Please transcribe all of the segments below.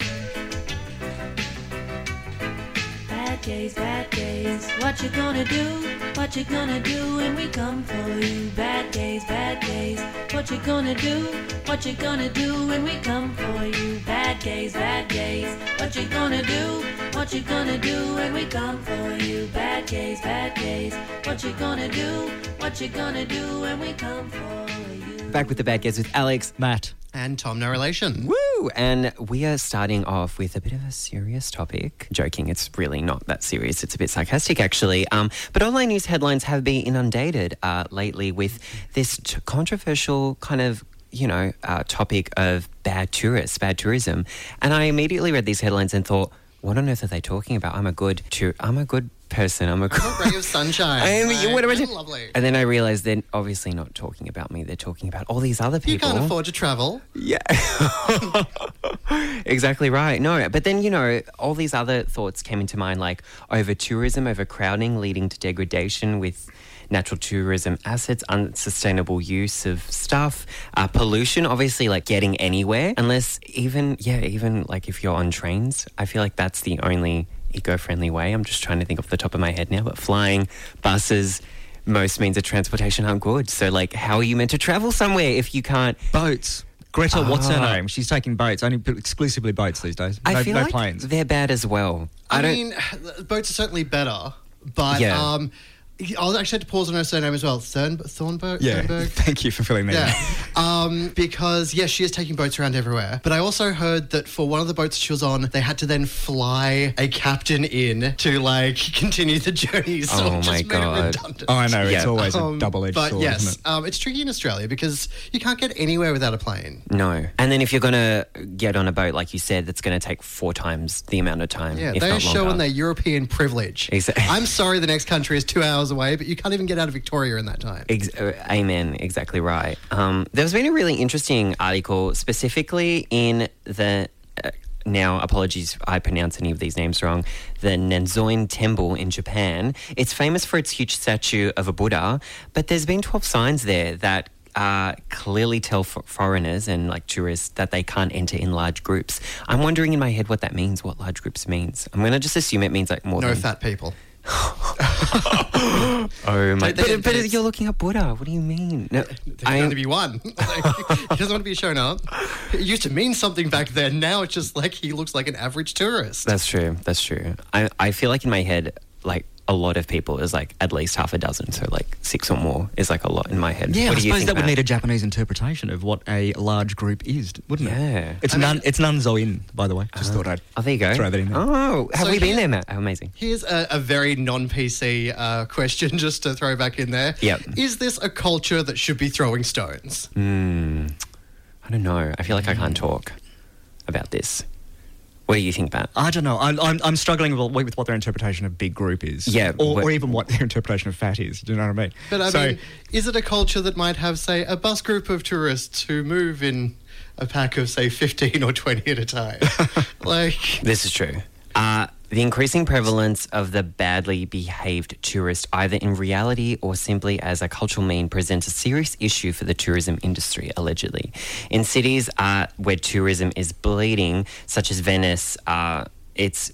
Bad days, bad days. What you gonna do? What you gonna do when we come for you? Bad days, bad days. What you gonna do? What you gonna do when we come for you? Bad days, bad days. What you gonna do? What you gonna do when we come for you? Bad days, bad days. What you gonna do? What you gonna do when we come for you? Back with the Bad Days with Alex, Matt and Tom, no relation. Woo! And we are starting off with a bit of a serious topic. Joking, it's really not that serious. It's a bit sarcastic, actually. But online news headlines have been inundated lately with this controversial kind of, topic of bad tourists, bad tourism. And I immediately read these headlines and thought, what on earth are they talking about? I'm a good person. I'm a ray of sunshine. Lovely. And then I realised they're obviously not talking about me. They're talking about all these other people. You can't afford to travel. Yeah. Exactly right. No, but then, all these other thoughts came into mind, like over-tourism, overcrowding, leading to degradation with natural tourism assets, unsustainable use of stuff, pollution, obviously, like getting anywhere. Unless even if you're on trains, I feel like that's the only eco-friendly way. I'm just trying to think off the top of my head now, but flying, buses, most means of transportation aren't good. So, how are you meant to travel somewhere if you can't? Boats. Greta, what's her name? She's taking boats, only exclusively boats these days. I feel like planes. They're bad as well. I mean, boats are certainly better, but yeah. I'll actually have to pause on her surname as well. Thornburg? Yeah, Thornburg? Thank you for filling me in. Because, she is taking boats around everywhere. But I also heard that for one of the boats she was on, they had to then fly a captain in to, continue the journey. So it just made it redundant. Oh, I know. It's always a double-edged sword, isn't it? It's tricky in Australia because you can't get anywhere without a plane. No. And then if you're going to get on a boat, like you said, that's going to take 4 times the amount of time, if not longer. Yeah, they're showing their European privilege. Exactly. I'm sorry the next country is 2 hours away, but you can't even get out of Victoria in that time. Amen. Exactly right. There's been a really interesting article specifically in the... Now, apologies if I pronounce any of these names wrong, the Nanzoin Temple in Japan. It's famous for its huge statue of a Buddha, but there's been 12 signs there that clearly tell foreigners and tourists that they can't enter in large groups. I'm wondering in my head what that means, what large groups means. I'm going to just assume it means more than... No fat people. Oh my! But you're looking at Buddha. What do you mean? No, I only be one. He doesn't want to be shown up. It used to mean something back then. Now it's just he looks like an average tourist. That's true. I feel in my head a lot of people is at least half a dozen. So 6 or more is a lot in my head. Yeah, I suppose that would need a Japanese interpretation of what a large group is, wouldn't it? Yeah. It's Nanzoin, by the way. Just thought I'd throw that in there. Oh, have we been there, Matt? How amazing. Here's a very non-PC question just to throw back in there. Yep. Is this a culture that should be throwing stones? I don't know. I feel I can't talk about this. What do you think about? I don't know. I'm struggling with what their interpretation of big group is. Yeah. Or even what their interpretation of fat is. Do you know what I mean? But is it a culture that might have, say, a bus group of tourists who move in a pack of, say, 15 or 20 at a time? This is true. The increasing prevalence of the badly behaved tourist, either in reality or simply as a cultural mean, presents a serious issue for the tourism industry, allegedly. In cities where tourism is bleeding, such as Venice,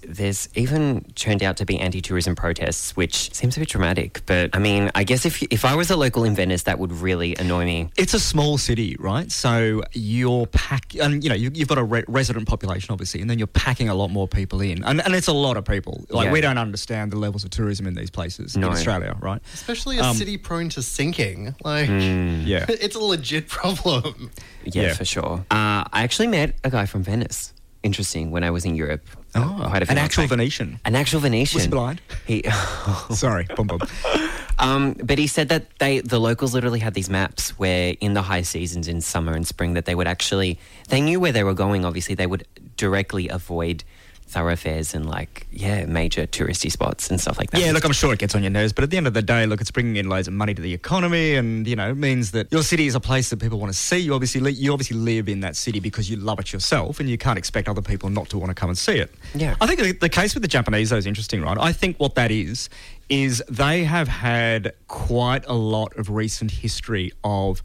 there's even turned out to be anti-tourism protests, which seems a bit dramatic. But, I guess if I was a local in Venice, that would really annoy me. It's a small city, right? So you're packing... And, you've got a resident population, obviously, and then you're packing a lot more people in. And it's a lot of people. We don't understand the levels of tourism in these places in Australia, right? Especially a city prone to sinking. It's a legit problem. Yeah, for sure. I actually met a guy from Venice. Interesting, when I was in Europe. Venetian. An actual Venetian. Was blind? Sorry, bum bum. But he said that the locals literally had these maps where in the high seasons in summer and spring that they would actually... They knew where they were going, obviously. They would directly avoid thoroughfares and like, yeah, major touristy spots and stuff like that. Yeah, look, I'm sure it gets on your nerves, but at the end of the day, look, it's bringing in loads of money to the economy and, you know, it means that your city is a place that people want to see. You obviously live in that city because you love it yourself and you can't expect other people not to want to come and see it. Yeah. I think the case with the Japanese, though, is interesting, right? I think what that is they have had quite a lot of recent history of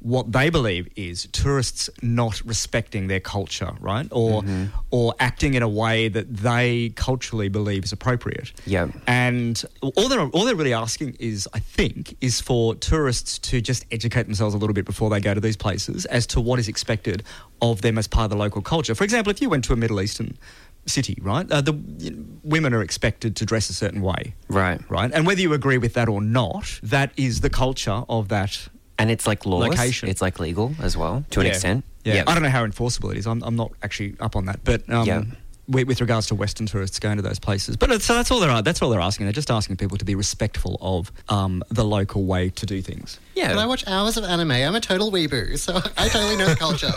what they believe is tourists not respecting their culture, right? Or acting in a way that they culturally believe is appropriate. Yeah. And all they're really asking is, I think, is for tourists to just educate themselves a little bit before they go to these places as to what is expected of them as part of the local culture. For example, if you went to a Middle Eastern city, right? Women are expected to dress a certain way. Right. And whether you agree with that or not, that is the culture of that. And it's like lawless. Location. It's like legal as well, to an extent. Yeah. Yep. I don't know how enforceable it is. I'm not actually up on that. But with regards to Western tourists going to those places. But so that's all they're asking. They're just asking people to be respectful of the local way to do things. Yeah. And I watch hours of anime. I'm a total weeboo, so I totally know the culture.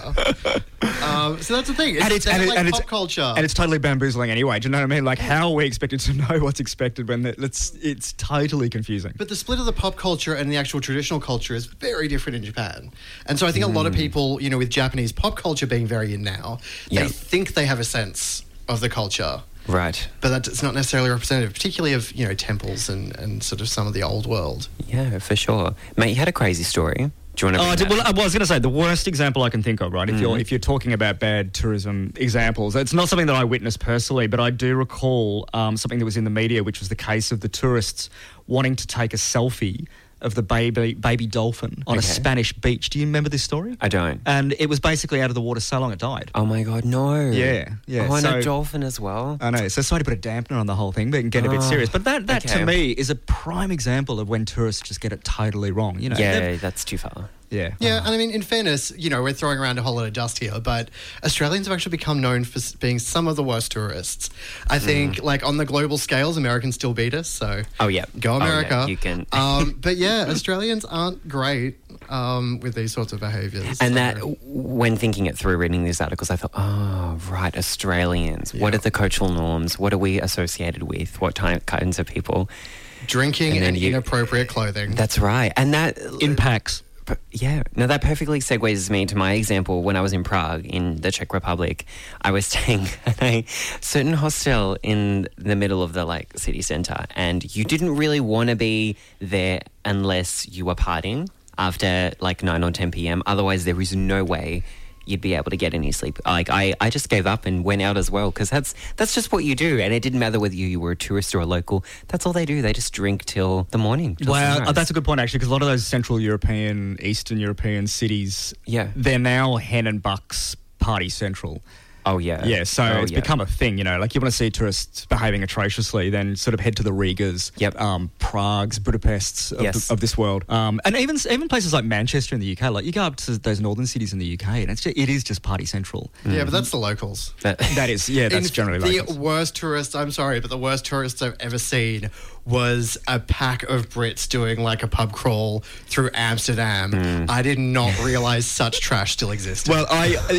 So that's the thing. It's pop culture. And it's totally bamboozling anyway. Do you know what I mean? Like, how are we expected to know what's expected when it's totally confusing? But the split of the pop culture and the actual traditional culture is very different in Japan. And so I think a lot of people, you know, with Japanese pop culture being very in now, they think they have a sense of the culture. Right. But it's not necessarily representative, particularly of, you know, temples and sort of some of the old world. Yeah, for sure. Mate, you had a crazy story. I was going to say, the worst example I can think of, right, if you're talking about bad tourism examples, it's not something that I witnessed personally, but I do recall something that was in the media, which was the case of the tourists wanting to take a selfie of the baby dolphin on a Spanish beach. Do you remember this story? I don't. And it was basically out of the water so long it died. Oh my God, no. Yeah. Oh, I know, dolphin as well. I know. So sorry to put a dampener on the whole thing, but it can get a bit serious. But that to me is a prime example of when tourists just get it totally wrong. You know, yeah, that's too far. Yeah. Yeah, and I mean, in fairness, you know, we're throwing around a whole lot of dust here, but Australians have actually become known for being some of the worst tourists. I think, like, on the global scales, Americans still beat us, so... Oh, yeah. Go America. Oh, yeah, you can. But, yeah, Australians aren't great with these sorts of behaviours. And when thinking it through, reading these articles, I thought, oh, right, Australians. Yeah. What are the cultural norms? What are we associated with? What kinds of people? Drinking and inappropriate clothing. That's right. And that... impacts... Yeah, no, that perfectly segues me to my example. When I was in Prague, in the Czech Republic, I was staying at a certain hostel in the middle of the like city centre, and you didn't really want to be there unless you were partying after like 9 or 10 p.m. Otherwise, there is no way you'd be able to get any sleep. Like I just gave up and went out as well, because that's just what you do, and it didn't matter whether you were a tourist or a local. That's all they do. They just drink till the morning. Wow, that's a good point actually, because a lot of those Central European, Eastern European cities, they're now hen and bucks party central. Oh, yeah. Yeah, so it's become a thing, you know. Like, you want to see tourists behaving atrociously, then sort of head to the Rigas, Pragues, Budapests of this world. And even places like Manchester in the UK, like, you go up to those northern cities in the UK and it is just party central. Yeah, but that's the locals. That's generally locals. The worst tourists, I'm sorry, but the worst tourists I've ever seen was a pack of Brits doing like a pub crawl through Amsterdam. I did not realise such trash still existed. Well,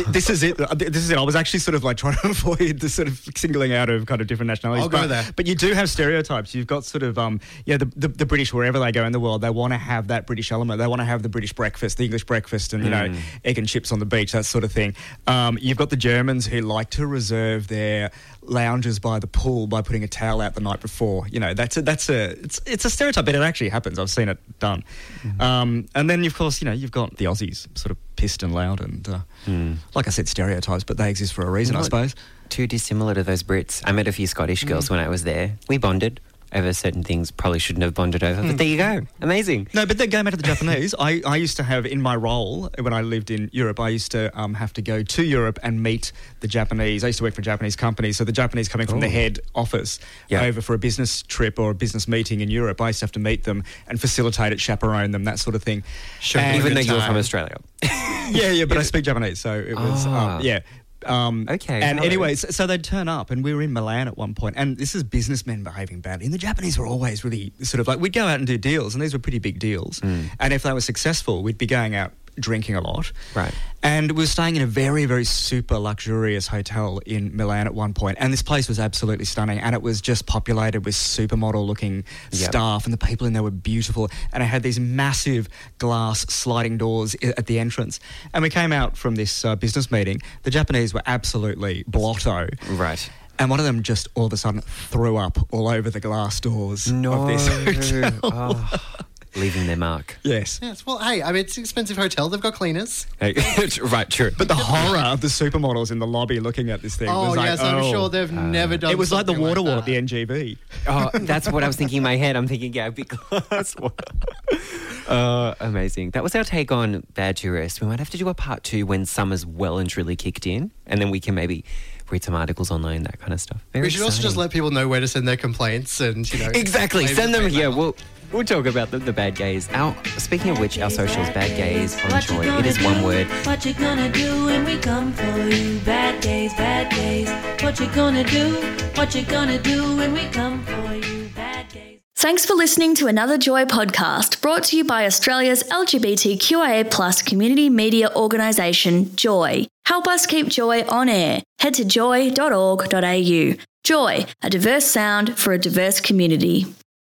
This is it. I was actually sort of like trying to avoid the sort of singling out of kind of different nationalities. I'll go there. But you do have stereotypes. You've got sort of, the British, wherever they go in the world, they want to have that British element. They want to have the British breakfast, the English breakfast and, you know, egg and chips on the beach, that sort of thing. You've got the Germans who like to reserve their lounges by the pool by putting a towel out the night before. You know, it's a stereotype, but it actually happens. I've seen it done. And then, of course, you know, you've got the Aussies sort of pissed and loud and, like I said, stereotypes, but they exist for a reason, I suppose. Too dissimilar to those Brits. I met a few Scottish girls when I was there. We bonded over certain things, probably shouldn't have bonded over, but there you go. Amazing. No, but then going back to the Japanese, I used to have, in my role when I lived in Europe, I used to have to go to Europe and meet the Japanese. I used to work for a Japanese company, so the Japanese coming from the head office over for a business trip or a business meeting in Europe, I used to have to meet them and facilitate it, chaperone them, that sort of thing. Sure. Even though you were from Australia. But I speak Japanese, so it was, so they'd turn up, and we were in Milan at one point, and this is businessmen behaving badly, and the Japanese were always really sort of like, we'd go out and do deals, and these were pretty big deals, and if they were successful, we'd be going out drinking a lot. Right. And we were staying in a very, very super luxurious hotel in Milan at one point. And this place was absolutely stunning. And it was just populated with supermodel-looking staff. And the people in there were beautiful. And it had these massive glass sliding doors at the entrance. And we came out from this business meeting. The Japanese were absolutely blotto. Right. And one of them just all of a sudden threw up all over the glass doors of this hotel. Oh. Leaving their mark. Yes. Well, hey, I mean, it's an expensive hotel. They've got cleaners. Hey, right, true. But the horror of the supermodels in the lobby looking at this thing. Oh, was like, yes, I'm sure they've never done. It was like the water war at the NGV. Oh, that's what I was thinking in my head. I'm thinking, yeah, big glass water. Amazing. That was our take on Bad Tourist. We might have to do a part two when summer's well and truly kicked in, and then we can maybe read some articles online, that kind of stuff. We should also just let people know where to send their complaints and, you know... Exactly. Send them here. We'll talk about the bad gays. Speaking of which, our socials, bad gays, on Joy. It is one word. What you gonna do when we come for you? Bad gays, bad gays. What you gonna do? What you gonna do when we come for you? Bad gays. Thanks for listening to another Joy podcast brought to you by Australia's LGBTQIA+ community media organisation, Joy. Help us keep Joy on air. Head to joy.org.au. Joy, a diverse sound for a diverse community.